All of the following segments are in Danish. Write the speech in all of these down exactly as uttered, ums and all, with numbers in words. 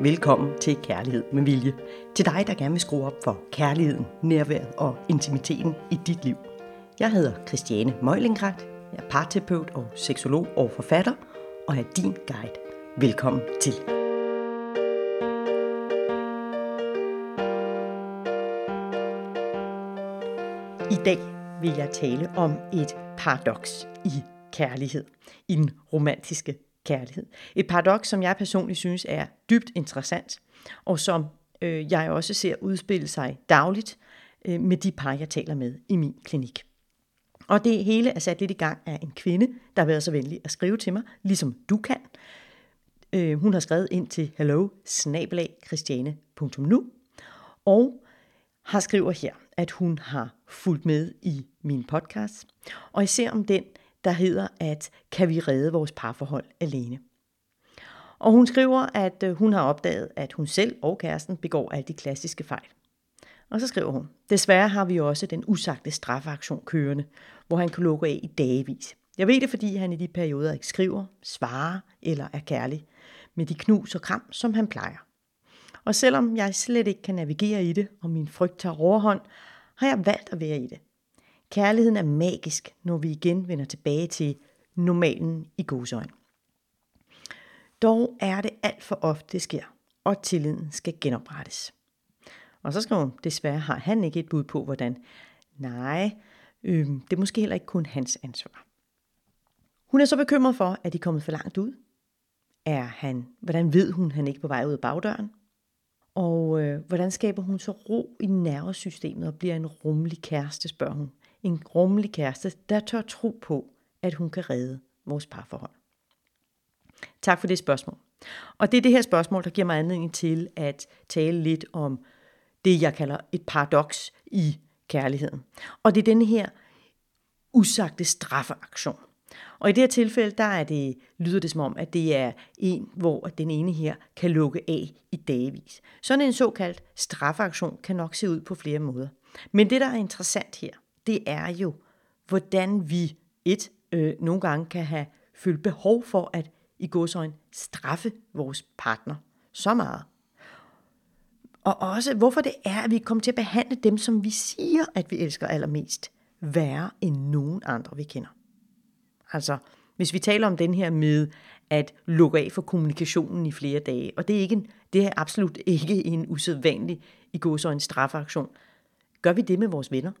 Velkommen til Kærlighed med Vilje. Til dig, der gerne vil skrue op for kærligheden, nærværet og intimiteten i dit liv. Jeg hedder Christiane Møglingræt. Jeg er parterapeut og seksolog og forfatter, og er din guide. Velkommen til. I dag vil jeg tale om et paradoks i kærlighed, i den romantiske kærlighed. Et paradoks, som jeg personligt synes er dybt interessant, og som øh, jeg også ser udspille sig dagligt øh, med de par, jeg taler med i min klinik. Og det hele er sat lidt i gang af en kvinde, der har været så venlig at skrive til mig, ligesom du kan. Øh, hun har skrevet ind til hello bindestreg christiane punktum nu og har skriver her, at hun har fulgt med i min podcast, og især om den, der hedder, at kan vi redde vores parforhold alene? Og hun skriver, at hun har opdaget, at hun selv og kæresten begår alle de klassiske fejl. Og så skriver hun, desværre har vi også den usagte straffeaktion kørende, hvor han kan lukke af i dagevis. Jeg ved det, fordi han i de perioder ikke skriver, svarer eller er kærlig, med de knus og kram, som han plejer. Og selvom jeg slet ikke kan navigere i det, og min frygt tager overhånd, har jeg valgt at være i det. Kærligheden er magisk, når vi igen vender tilbage til normalen i gåseøjne. Dog er det alt for ofte, det sker, og tilliden skal genoprettes. Og så skriver hun, desværre har han ikke et bud på, hvordan. Nej, øh, det er måske heller ikke kun hans ansvar. Hun er så bekymret for, at de er kommet for langt ud. Er han, hvordan ved hun, han ikke er på vej ud af bagdøren? Og øh, hvordan skaber hun så ro i nervesystemet og bliver en rummelig kæreste, spørger hun. En rummelig kæreste, der tør tro på, at hun kan redde vores parforhold. Tak for det spørgsmål. Og det er det her spørgsmål, der giver mig anledning til at tale lidt om det, jeg kalder et paradoks i kærligheden. Og det er denne her usagte straffeaktion. Og i det her tilfælde, der er det, lyder det som om, at det er en, hvor den ene her kan lukke af i dagevis. Sådan en såkaldt straffeaktion kan nok se ud på flere måder. Men det, der er interessant her, det er jo, hvordan vi et øh, nogle gange kan have følt behov for at i gåseøjne straffe vores partner så meget. Og også, hvorfor det er, at vi kommer til at behandle dem, som vi siger, at vi elsker allermest, værre end nogen andre, vi kender. Altså, hvis vi taler om den her med at lukke af for kommunikationen i flere dage, og det er, ikke en, det er absolut ikke en usædvanlig i går så en straffeaktion. Gør vi det med vores venner?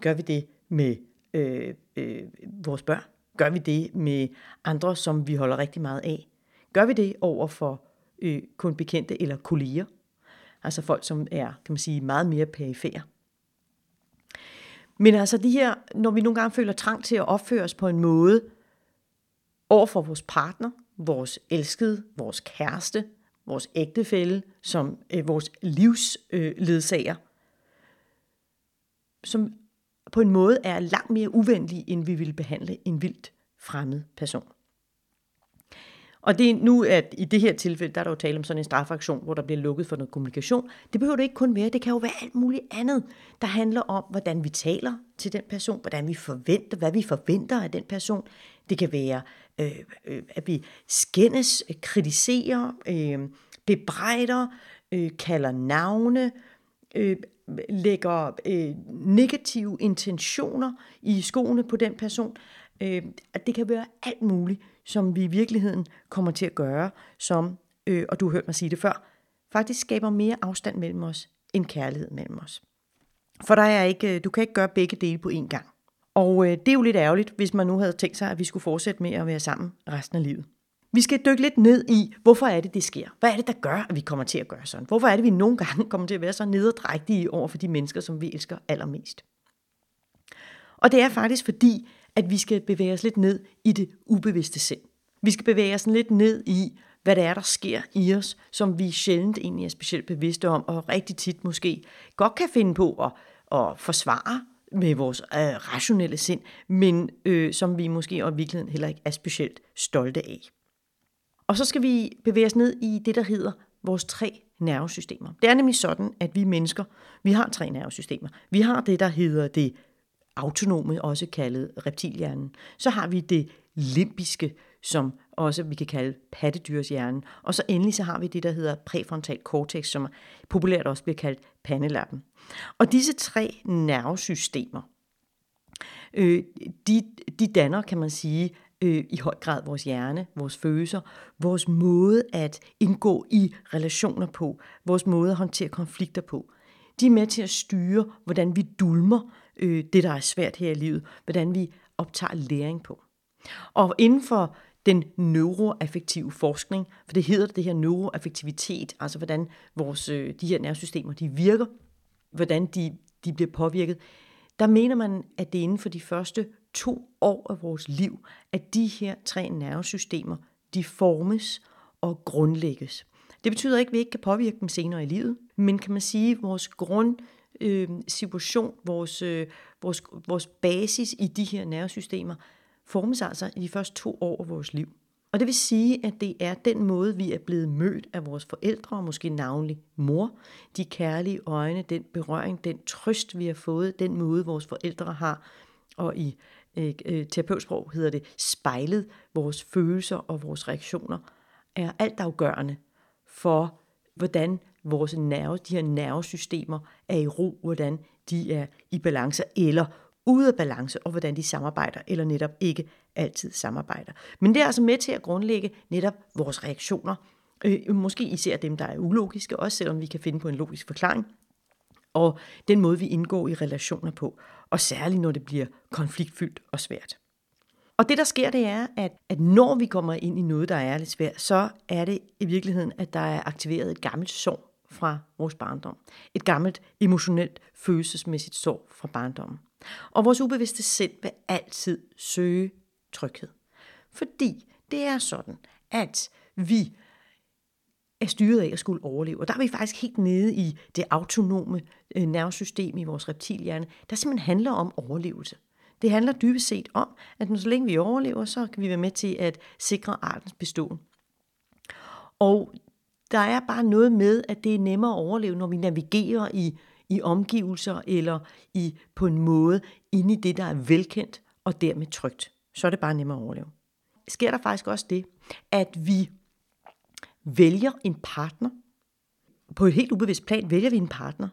Gør vi det med øh, øh, vores børn? Gør vi det med andre, som vi holder rigtig meget af? Gør vi det over for øh, kun bekendte eller kolleger? Altså folk, som er, kan man sige, meget mere perifære. Men altså de her, når vi nogle gange føler trang til at opføre os på en måde over for vores partner, vores elskede, vores kæreste, vores ægtefælle, som øh, vores livsledsager, øh, som på en måde er langt mere uvenlige, end vi ville behandle en vildt fremmed person. Og det er nu, at i det her tilfælde, der er der jo tale om sådan en straffeaktion, hvor der bliver lukket for noget kommunikation. Det behøver det ikke kun være, det kan jo være alt muligt andet, der handler om, hvordan vi taler til den person, hvordan vi forventer, hvad vi forventer af den person. Det kan være, øh, øh, at vi skændes, kritiserer, øh, bebrejder, øh, kalder navne, øh, lægger øh, negative intentioner i skoene på den person. Øh, det kan være alt muligt, som vi i virkeligheden kommer til at gøre, som, øh, og du har hørt mig sige det før, faktisk skaber mere afstand mellem os, end kærlighed mellem os. For der er ikke, du kan ikke gøre begge dele på én gang. Og øh, det er jo lidt ærgerligt, hvis man nu havde tænkt sig, at vi skulle fortsætte med at være sammen resten af livet. Vi skal dykke lidt ned i, hvorfor er det, det sker? Hvad er det, der gør, at vi kommer til at gøre sådan? Hvorfor er det, vi nogle gange kommer til at være så nederdrægtige over for de mennesker, som vi elsker allermest? Og det er faktisk fordi, at vi skal bevæge os lidt ned i det ubevidste sind. Vi skal bevæge os lidt ned i, hvad det er, der sker i os, som vi sjældent egentlig er specielt bevidste om, og rigtig tit måske godt kan finde på at, at forsvare med vores øh, rationelle sind, men øh, som vi måske og i virkeligheden heller ikke er specielt stolte af. Og så skal vi bevæge os ned i det, der hedder vores tre nervesystemer. Det er nemlig sådan, at vi mennesker, vi har tre nervesystemer. Vi har det, der hedder det autonome, også kaldet reptilhjernen. Så har vi det limbiske, som også vi kan kalde pattedyrshjernen. Og så endelig så har vi det, der hedder præfrontal cortex, som populært også bliver kaldt pandelappen. Og disse tre nervesystemer, øh, de, de danner, kan man sige, øh, i høj grad vores hjerne, vores følelser, vores måde at indgå i relationer på, vores måde at håndtere konflikter på. De er med til at styre, hvordan vi dulmer øh, det, der er svært her i livet, hvordan vi optager læring på. Og inden for den neuroaffektive forskning, for det hedder det her neuroaffektivitet, altså hvordan vores, øh, de her nervesystemer de virker, hvordan de, de bliver påvirket, der mener man, at det er inden for de første to år af vores liv, at de her tre nervesystemer de formes og grundlægges. Det betyder ikke, at vi ikke kan påvirke dem senere i livet, men kan man sige, at vores grundsituation, øh, vores, øh, vores, vores basis i de her nervesystemer, formes altså i de første to år af vores liv. Og det vil sige, at det er den måde, vi er blevet mødt af vores forældre, og måske navnlig mor. De kærlige øjne, den berøring, den trøst, vi har fået, den måde, vores forældre har, og i øh, øh, terapeutsprog hedder det spejlet, vores følelser og vores reaktioner, er altafgørende for, hvordan vores nerve, de her nervesystemer er i ro, hvordan de er i balance eller ude af balance, og hvordan de samarbejder eller netop ikke altid samarbejder. Men det er altså med til at grundlægge netop vores reaktioner. Øh, måske især dem, der er ulogiske, også selvom vi kan finde på en logisk forklaring. Og den måde, vi indgår i relationer på, og særligt når det bliver konfliktfyldt og svært. Og det, der sker, det er, at, at når vi kommer ind i noget, der er lidt svært, så er det i virkeligheden, at der er aktiveret et gammelt sår fra vores barndom. Et gammelt emotionelt, følelsesmæssigt sår fra barndommen. Og vores ubevidste sind vil altid søge tryghed. Fordi det er sådan, at vi er styret af at skulle overleve. Og der er vi faktisk helt nede i det autonome nervesystem i vores reptilhjerne, der simpelthen handler om overlevelse. Det handler dybest set om, at når så længe vi overlever, så kan vi være med til at sikre artens beståen. Og der er bare noget med, at det er nemmere at overleve, når vi navigerer i, i omgivelser eller i, på en måde inde i det, der er velkendt og dermed trygt. Så er det bare nemmere at overleve. Sker der faktisk også det, at vi vælger en partner, på et helt ubevidst plan vælger vi en partner,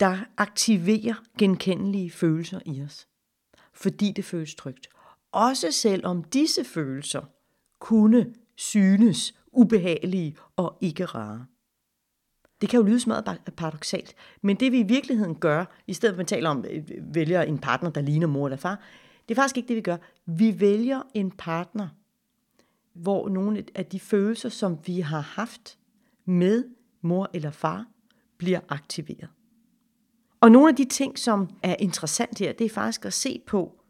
der aktiverer genkendelige følelser i os, fordi det føles trygt. Også selvom disse følelser kunne synes ubehagelige og ikke rare. Det kan jo lyde meget paradoksalt, men det vi i virkeligheden gør, i stedet for at man taler om, vælger en partner, der ligner mor eller far, det er faktisk ikke det, vi gør. Vi vælger en partner, hvor nogle af de følelser, som vi har haft med mor eller far, bliver aktiveret. Og nogle af de ting, som er interessant her, det er faktisk at se på,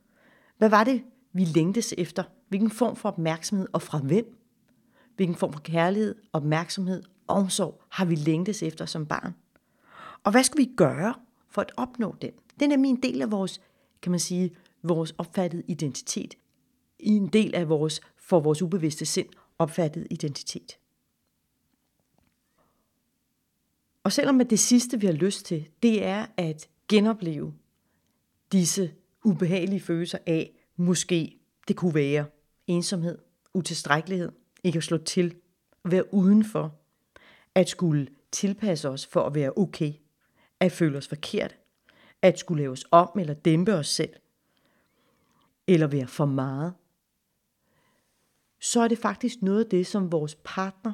hvad var det, vi længtes efter? Hvilken form for opmærksomhed og fra hvem? Hvilken form for kærlighed, opmærksomhed og omsorg har vi længtes efter som barn? Og hvad skal vi gøre for at opnå den? Det er nemlig en del af vores, kan man sige, vores opfattede identitet. En del af vores, for vores ubevidste sind, opfattede identitet. Og selvom det sidste, vi har lyst til, det er at genopleve disse ubehagelige følelser af, måske det kunne være ensomhed, utilstrækkelighed, ikke at slå til, at være udenfor, at skulle tilpasse os for at være okay, at føle os forkert, at skulle lave os om eller dæmpe os selv, eller være for meget, så er det faktisk noget af det, som vores partner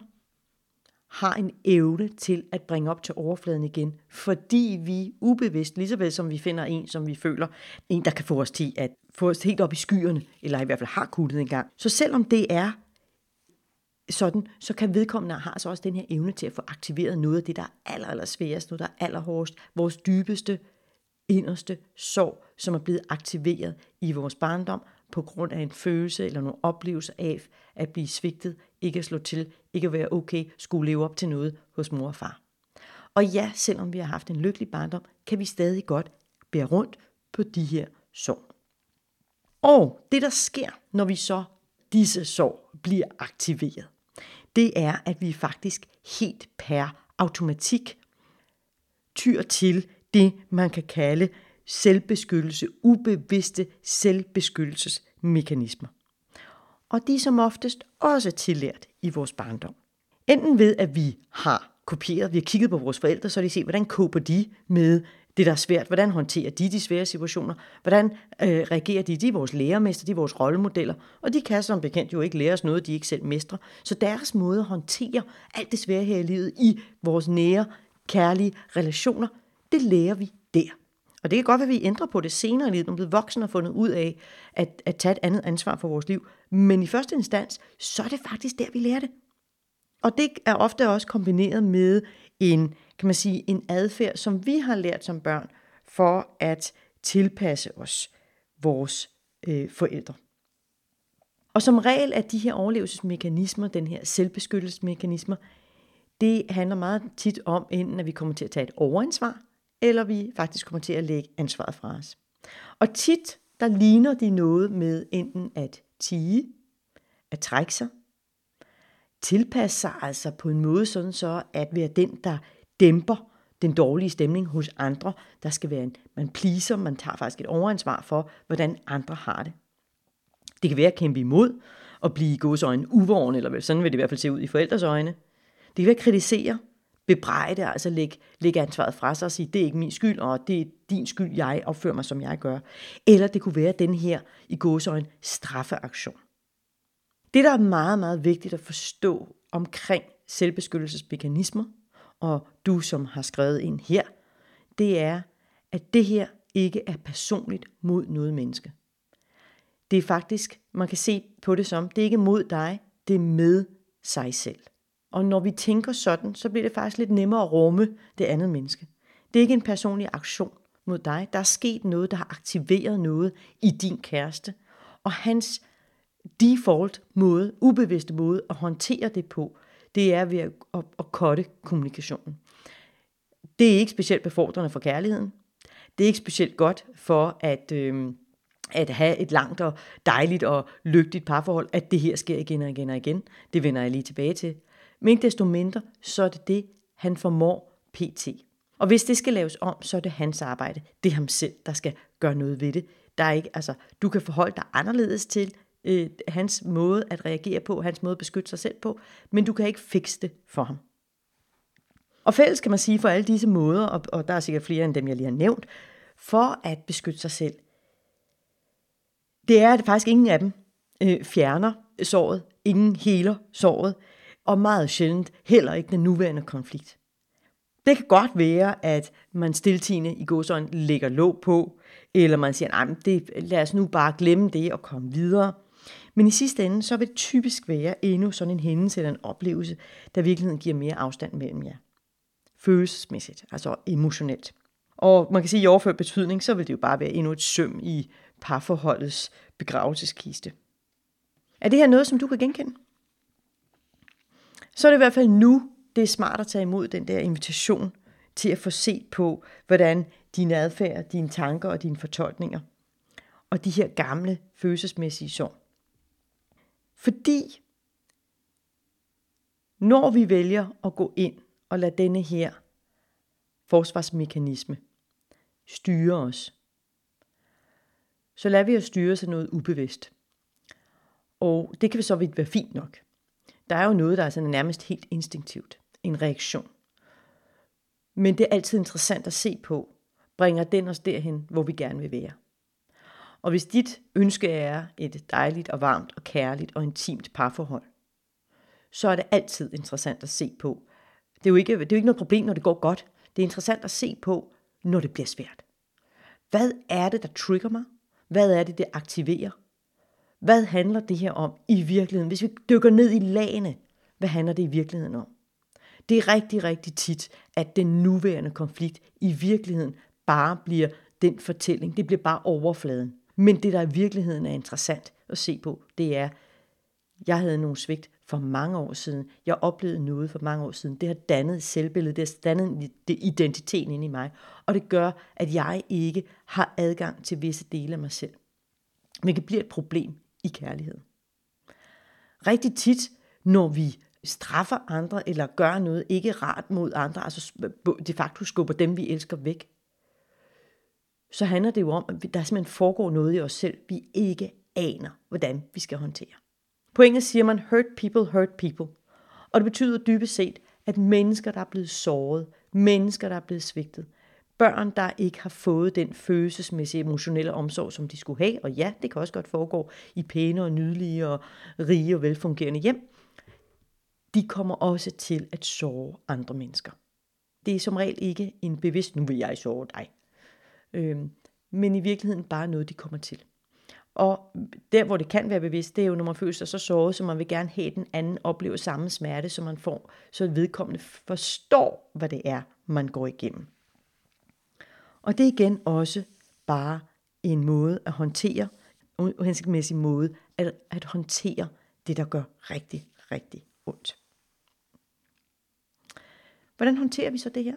har en evne til at bringe op til overfladen igen, fordi vi ubevidst, lige så vel som vi finder en, som vi føler, en der kan få os til at få os helt op i skyerne, eller i hvert fald har kunnet engang. Så selvom det er sådan, så kan vedkommende har så også den her evne til at få aktiveret noget af det, der er aller, aller sværest, noget der er allerhårdest, vores dybeste, inderste sorg, som er blevet aktiveret i vores barndom på grund af en følelse eller nogle oplevelser af at blive svigtet, ikke at slå til, ikke at være okay, skulle leve op til noget hos mor og far. Og ja, selvom vi har haft en lykkelig barndom, kan vi stadig godt bære rundt på de her sorg. Og det, der sker, når vi så disse sorg bliver aktiveret, det er, at vi faktisk helt per automatik tyr til det, man kan kalde selvbeskyttelse, ubevidste selvbeskyttelsesmekanismer. og de er som oftest også tillært i vores barndom. Enten ved, at vi har kopieret, vi har kigget på vores forældre, så de ser, hvordan koper de med det, der er svært, hvordan håndterer de de svære situationer, hvordan øh, reagerer de, de er vores lærermester, de er vores rollemodeller, og de kan som bekendt jo ikke lære os noget, de ikke selv mestrer. Så deres måde at håndtere alt det svære her i livet i vores nære, kærlige relationer, det lærer vi der. Og det kan godt være, at vi ændrer på det senere i livet, når vi er blevet voksne og fundet ud af at, at tage et andet ansvar for vores liv. Men i første instans, så er det faktisk der, vi lærer det. Og det er ofte også kombineret med en, kan man sige, en adfærd, som vi har lært som børn, for at tilpasse os vores øh, forældre. Og som regel er de her overlevelsesmekanismer, den her selvbeskyttelsesmekanismer, det handler meget tit om, enten at vi kommer til at tage et overansvar, eller vi faktisk kommer til at lægge ansvaret fra os. Og tit, der ligner de noget med enten at tie, at trække sig, tilpasse sig altså på en måde sådan så, at være den, der dæmper den dårlige stemning hos andre. Der skal være en, man pleaser, man tager faktisk et overansvar for, hvordan andre har det. Det kan være at kæmpe imod og blive i gåseøjne uvåren, eller sådan vil det i hvert fald se ud i forældres øjne. Det kan være at kritisere, bebrejde, altså lægge, lægge ansvaret fra sig og sige, det er ikke min skyld, og det er din skyld, jeg opfører mig, som jeg gør. Eller det kunne være den her i gåseøjne straffeaktion. Det, der er meget, meget vigtigt at forstå omkring selvbeskyttelsesmekanismer, og du, som har skrevet ind her, det er, at det her ikke er personligt mod noget menneske. Det er faktisk, man kan se på det som, det er ikke mod dig, det er med sig selv. Og når vi tænker sådan, så bliver det faktisk lidt nemmere at rumme det andet menneske. Det er ikke en personlig aktion mod dig. Der er sket noget, der har aktiveret noget i din kæreste, og hans default måde, ubevidste måde at håndtere det på, det er ved at, at, at cutte kommunikationen. Det er ikke specielt befordrende for kærligheden. Det er ikke specielt godt for at, øh, at have et langt og dejligt og lykkeligt parforhold, at det her sker igen og igen og igen. Det vender jeg lige tilbage til. Men desto mindre, så er det det, han formår pt. Og hvis det skal laves om, så er det hans arbejde. Det er ham selv, der skal gøre noget ved det. Der er ikke, altså, du kan forholde dig anderledes til Øh, hans måde at reagere på, hans måde at beskytte sig selv på, men du kan ikke fikse det for ham. Og fælles kan man sige for alle disse måder, og, og der er sikkert flere end dem, jeg lige har nævnt, for at beskytte sig selv, det er, at faktisk ingen af dem øh, fjerner såret, ingen heler såret, og meget sjældent heller ikke den nuværende konflikt. Det kan godt være, at man stiltiende i gåsøjne lægger låg på, eller man siger, nej, det, lad os nu bare glemme det og komme videre. Men i sidste ende, så vil det typisk være endnu sådan en hændelse eller en oplevelse, der virkeligheden giver mere afstand mellem jer. Følelsesmæssigt, altså emotionelt. Og man kan sige, at i overført betydning, så vil det jo bare være endnu et søm i parforholdets begravelseskiste. Er det her noget, som du kan genkende? Så er det i hvert fald nu, det er smart at tage imod den der invitation til at få set på, hvordan din adfærd, dine tanker og dine fortolkninger og de her gamle følelsesmæssige sår. Fordi når vi vælger at gå ind og lade denne her forsvarsmekanisme styre os, så lader vi os styre sig noget ubevidst. Og det kan så vidt være fint nok. Der er jo noget, der er sådan nærmest helt instinktivt. En reaktion. Men det er altid interessant at se på, bringer den os derhen, hvor vi gerne vil være. Og hvis dit ønske er et dejligt og varmt og kærligt og intimt parforhold, så er det altid interessant at se på. Det er jo ikke, det er jo ikke noget problem, når det går godt. Det er interessant at se på, når det bliver svært. Hvad er det, der trigger mig? Hvad er det, der aktiverer? Hvad handler det her om i virkeligheden? Hvis vi dykker ned i lagene, hvad handler det i virkeligheden om? Det er rigtig, rigtig tit, at den nuværende konflikt i virkeligheden bare bliver den fortælling. Det bliver bare overfladen. Men det, der i virkeligheden er interessant at se på, det er, jeg havde nogle svigt for mange år siden. Jeg oplevede noget for mange år siden. Det har dannet selvbilledet, det har dannet identiteten inde i mig. Og det gør, at jeg ikke har adgang til visse dele af mig selv. Men det bliver et problem i kærlighed. Rigtig tit, når vi straffer andre eller gør noget ikke rart mod andre, altså de facto skubber dem, vi elsker, væk, så handler det jo om, at der simpelthen foregår noget i os selv, vi ikke aner, hvordan vi skal håndtere. På engelsk siger man hurt people, hurt people. Og det betyder dybest set, at mennesker, der er blevet såret, mennesker, der er blevet svigtet, børn, der ikke har fået den følelsesmæssige emotionelle omsorg, som de skulle have, og ja, det kan også godt foregå i pæne og nydelige og rige og velfungerende hjem, de kommer også til at såre andre mennesker. Det er som regel ikke en bevidst, nu vil jeg såre dig, øhm, men i virkeligheden bare noget, de kommer til. Og der, hvor det kan være bevidst, det er jo, når man føler sig så såret, så man vil gerne have den anden opleve samme smerte, så man får, så vedkommende forstår, hvad det er, man går igennem. Og det er igen også bare en måde at håndtere, en uhensigtsmæssig måde at, at håndtere det, der gør rigtig, rigtig ondt. Hvordan håndterer vi så det her?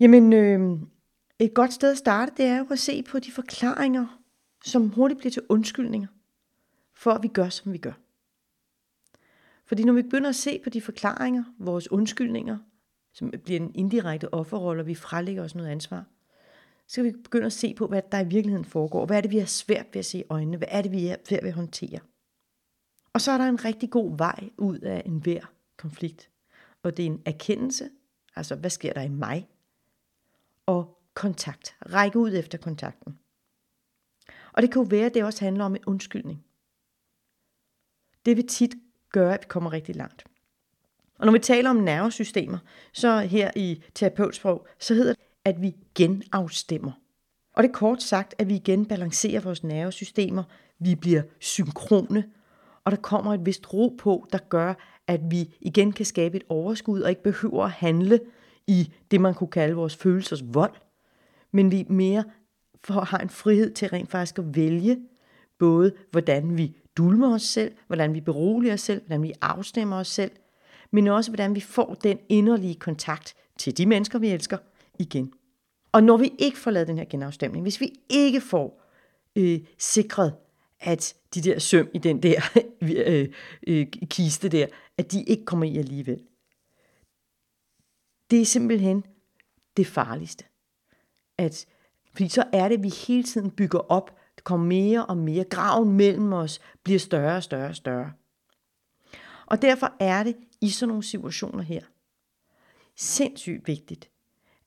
Jamen, øh, et godt sted at starte, det er jo at se på de forklaringer, som hurtigt bliver til undskyldninger, for at vi gør, som vi gør. Fordi når vi begynder at se på de forklaringer, vores undskyldninger, som bliver en indirekte offerrolle, og vi frelægger os noget ansvar, så skal vi begynde at se på, hvad der i virkeligheden foregår. Hvad er det, vi har svært ved at se i øjnene? Hvad er det, vi er svært ved at håndtere? Og så er der en rigtig god vej ud af enhver konflikt. Og det er en erkendelse, altså hvad sker der i mig? Og kontakt. Række ud efter kontakten. Og det kan jo være, at det også handler om en undskyldning. Det vil tit gøre, at vi kommer rigtig langt. Og når vi taler om nervesystemer, så her i terapeutsprog, så hedder det, at vi genafstemmer. Og det er kort sagt, at vi igen balancerer vores nervesystemer, vi bliver synkrone, og der kommer et vist ro på, der gør, at vi igen kan skabe et overskud, og ikke behøver at handle i det, man kunne kalde vores følelsers vold, men vi mere har en frihed til rent faktisk at vælge, både hvordan vi dulmer os selv, hvordan vi beroliger os selv, hvordan vi afstemmer os selv, men også hvordan vi får den inderlige kontakt til de mennesker, vi elsker, igen. Og når vi ikke får lavet den her genafstemning, hvis vi ikke får øh, sikret, at de der søm i den der øh, øh, kiste der, at de ikke kommer i alligevel. Det er simpelthen det farligste. At, fordi så er det, at vi hele tiden bygger op, det kommer mere og mere, graven mellem os bliver større og større og større. Og derfor er det i sådan nogle situationer her sindssygt vigtigt,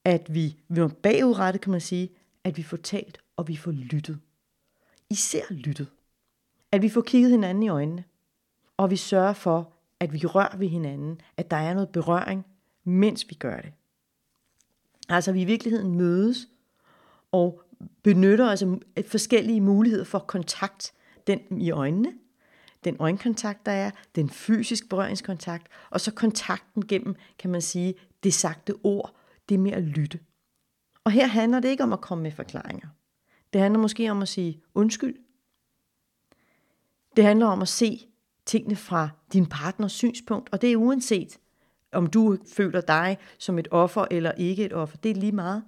at vi bagudrettet kan man sige, at vi får talt og vi får lyttet. Især lyttet. At vi får kigget hinanden i øjnene, og vi sørger for, at vi rører ved hinanden, at der er noget berøring, mens vi gør det. Altså vi i virkeligheden mødes og benytter altså forskellige muligheder for kontakt, den i øjnene, den øjenkontakt, der er, den fysisk berøringskontakt, og så kontakten gennem, kan man sige, det sagte ord, det med at lytte. Og her handler det ikke om at komme med forklaringer. Det handler måske om at sige undskyld. Det handler om at se tingene fra din partners synspunkt, og det er uanset, om du føler dig som et offer eller ikke et offer. Det er lige meget.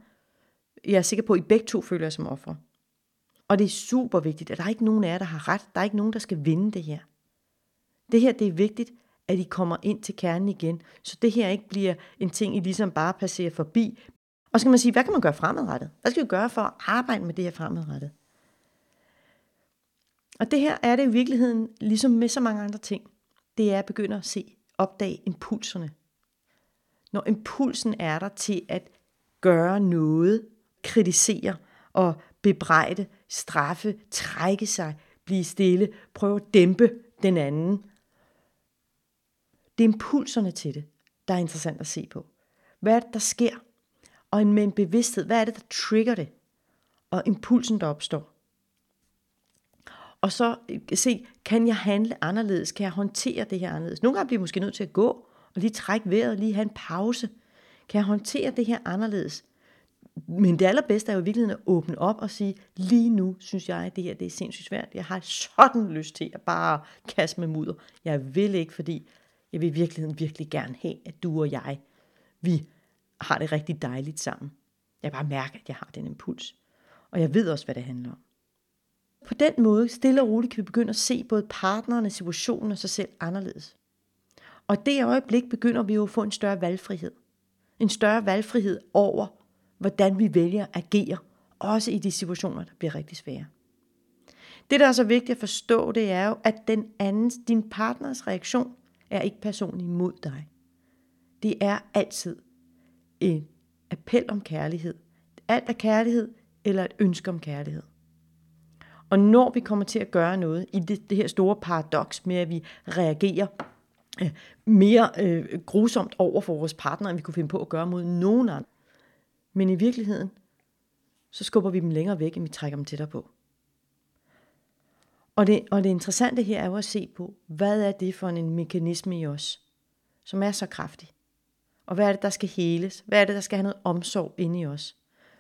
Jeg er sikker på, at I begge to føler jer som offer. Og det er super vigtigt, at der ikke er nogen af jer, der har ret. Der er ikke nogen, der skal vinde det her. Det her, det er vigtigt, at I kommer ind til kernen igen. Så det her ikke bliver en ting, I ligesom bare passerer forbi. Og så kan man sige, hvad kan man gøre fremadrettet? Hvad skal vi gøre for at arbejde med det her fremadrettet? Og det her er det i virkeligheden, ligesom med så mange andre ting. Det er at begynde at se, opdage impulserne. Når impulsen er der til at gøre noget, kritisere og bebrejde, straffe, trække sig, blive stille, prøve at dæmpe den anden. Det er impulserne til det, der er interessant at se på. Hvad er det, der sker? Og med en bevidsthed, hvad er det, der trigger det? Og impulsen, der opstår. Og så se, kan jeg handle anderledes? Kan jeg håndtere det her anderledes? Nogle gange bliver jeg måske nødt til at gå og lige trække vejret, lige have en pause. Kan jeg håndtere det her anderledes? Men det allerbedste er jo i virkeligheden at åbne op og sige, lige nu synes jeg, at det her det er sindssygt svært. Jeg har sådan lyst til at bare kaste med mudder. Jeg vil ikke, fordi jeg vil i virkeligheden virkelig gerne have, at du og jeg, vi har det rigtig dejligt sammen. Jeg bare mærker, at jeg har den impuls. Og jeg ved også, hvad det handler om. På den måde, stille og roligt, kan vi begynde at se både partnerne, situationen og sig selv anderledes. Og det øjeblik begynder vi jo at få en større valgfrihed. En større valgfrihed over hvordan vi vælger at agere, også i de situationer, der bliver rigtig svære. Det, der er så vigtigt at forstå, det er jo, at den andens, din partners reaktion er ikke personlig mod dig. Det er altid en appel om kærlighed. Alt er kærlighed eller et ønske om kærlighed. Og når vi kommer til at gøre noget i det, det her store paradoks med, at vi reagerer øh, mere øh, grusomt over for vores partner, end vi kunne finde på at gøre mod nogen anden. Men i virkeligheden, så skubber vi dem længere væk, end vi trækker dem tættere på. Og det, og det interessante her er jo at se på, hvad er det for en mekanisme i os, som er så kraftig? Og hvad er det, der skal heles? Hvad er det, der skal have noget omsorg inde i os?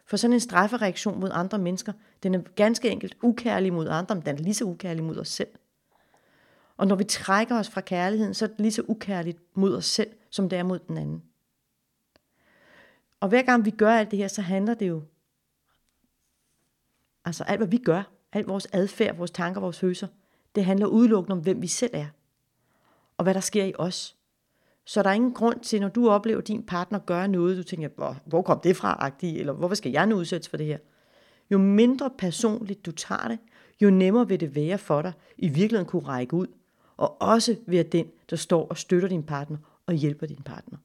For sådan en straffereaktion mod andre mennesker, den er ganske enkelt ukærlig mod andre, men den er lige så ukærlig mod os selv. Og når vi trækker os fra kærligheden, så er det lige så ukærligt mod os selv, som det er mod den anden. Og hver gang vi gør alt det her, så handler det jo, altså alt hvad vi gør, alt vores adfærd, vores tanker, vores følelser, det handler udelukkende om, hvem vi selv er, og hvad der sker i os. Så der er ingen grund til, når du oplever din partner gøre noget, du tænker, hvor, hvor kom det fra, eller hvorfor skal jeg nu udsættes for det her? Jo mindre personligt du tager det, jo nemmere vil det være for dig, i virkeligheden kunne række ud, og også være den, der står og støtter din partner og hjælper din partner.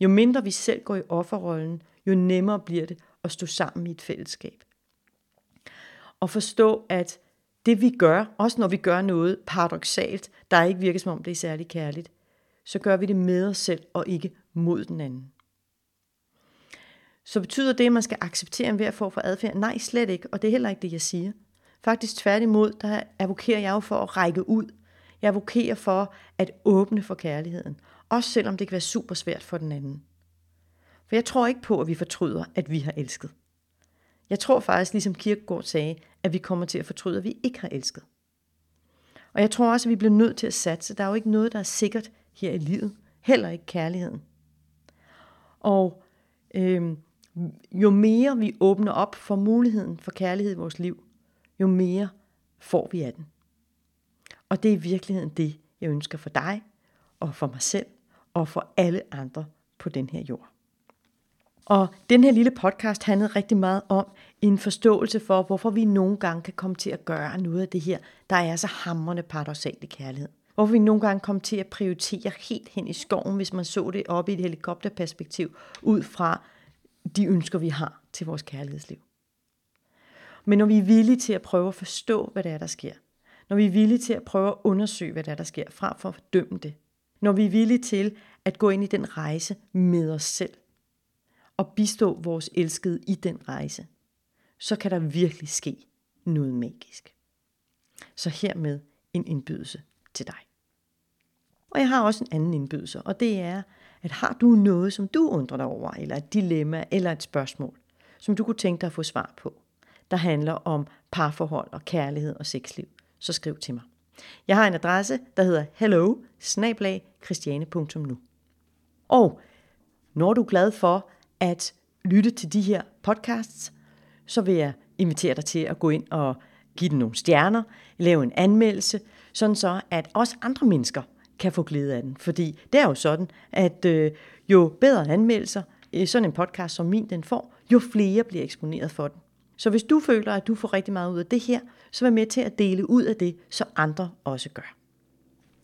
Jo mindre vi selv går i offerrollen, jo nemmere bliver det at stå sammen i et fællesskab. Og forstå, at det vi gør, også når vi gør noget paradoksalt, der ikke virker som om det er særlig kærligt, så gør vi det med os selv og ikke mod den anden. Så betyder det, at man skal acceptere enhver form for adfærd? Nej, slet ikke, og det er heller ikke det, jeg siger. Faktisk tværtimod, der advokerer jeg jo for at række ud. Jeg advokerer for at åbne for kærligheden, også selvom det kan være super svært for den anden. For jeg tror ikke på, at vi fortryder, at vi har elsket. Jeg tror faktisk, ligesom Kierkegaard sagde, at vi kommer til at fortryde, at vi ikke har elsket. Og jeg tror også, at vi bliver nødt til at satse. Der er jo ikke noget, der er sikkert her i livet. Heller ikke kærligheden. Og øh, jo mere vi åbner op for muligheden for kærlighed i vores liv, jo mere får vi af den. Og det er i virkeligheden det, jeg ønsker for dig, og for mig selv, og for alle andre på den her jord. Og den her lille podcast handlede rigtig meget om en forståelse for, hvorfor vi nogle gange kan komme til at gøre noget af det her, der er så hamrende paradoksalt i kærlighed. Hvorfor vi nogle gange kommer til at prioritere helt hen i skoven, hvis man så det oppe i et helikopterperspektiv, ud fra de ønsker, vi har til vores kærlighedsliv. Men når vi er villige til at prøve at forstå, hvad det er, der sker, når vi er villige til at prøve at undersøge, hvad det er, der sker, frem for at fordømme det, når vi er villige til at gå ind i den rejse med os selv, og bistå vores elskede i den rejse, så kan der virkelig ske noget magisk. Så hermed en indbydelse til dig. Og jeg har også en anden indbydelse, og det er, at har du noget, som du undrer dig over, eller et dilemma, eller et spørgsmål, som du kunne tænke dig at få svar på, der handler om parforhold og kærlighed og sexliv, så skriv til mig. Jeg har en adresse, der hedder hello bindestreg christiane punktum nu. Og når du er glad for at lytte til de her podcasts, så vil jeg invitere dig til at gå ind og give den nogle stjerner, lave en anmeldelse, sådan så at også andre mennesker kan få glæde af den. Fordi det er jo sådan, at øh, jo bedre anmeldelser, øh, sådan en podcast som min den får, jo flere bliver eksponeret for den. Så hvis du føler, at du får rigtig meget ud af det her, så vær med til at dele ud af det, så andre også gør.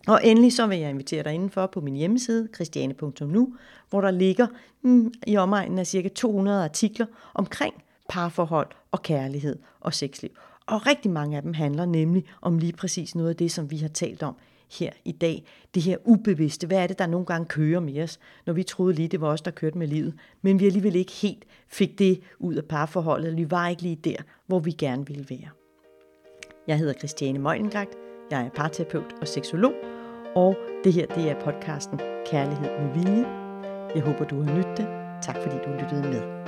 Og endelig så vil jeg invitere dig indenfor på min hjemmeside, christiane punktum nu, hvor der ligger mm, i omegnen af ca. to hundrede artikler omkring parforhold og kærlighed og sexliv. Og rigtig mange af dem handler nemlig om lige præcis noget af det, som vi har talt om her i dag. Det her ubevidste, hvad er det, der nogle gange kører med os, når vi troede lige, det var os, der kørte med livet, men vi alligevel ikke helt fik det ud af parforholdet, eller vi var ikke lige der, hvor vi gerne ville være. Jeg hedder Christiane Møglingræt, jeg er parterapeut og seksolog, og det her, det er podcasten Kærlighed med Vilje. Jeg håber, du har nydt det. Tak fordi du lyttede med.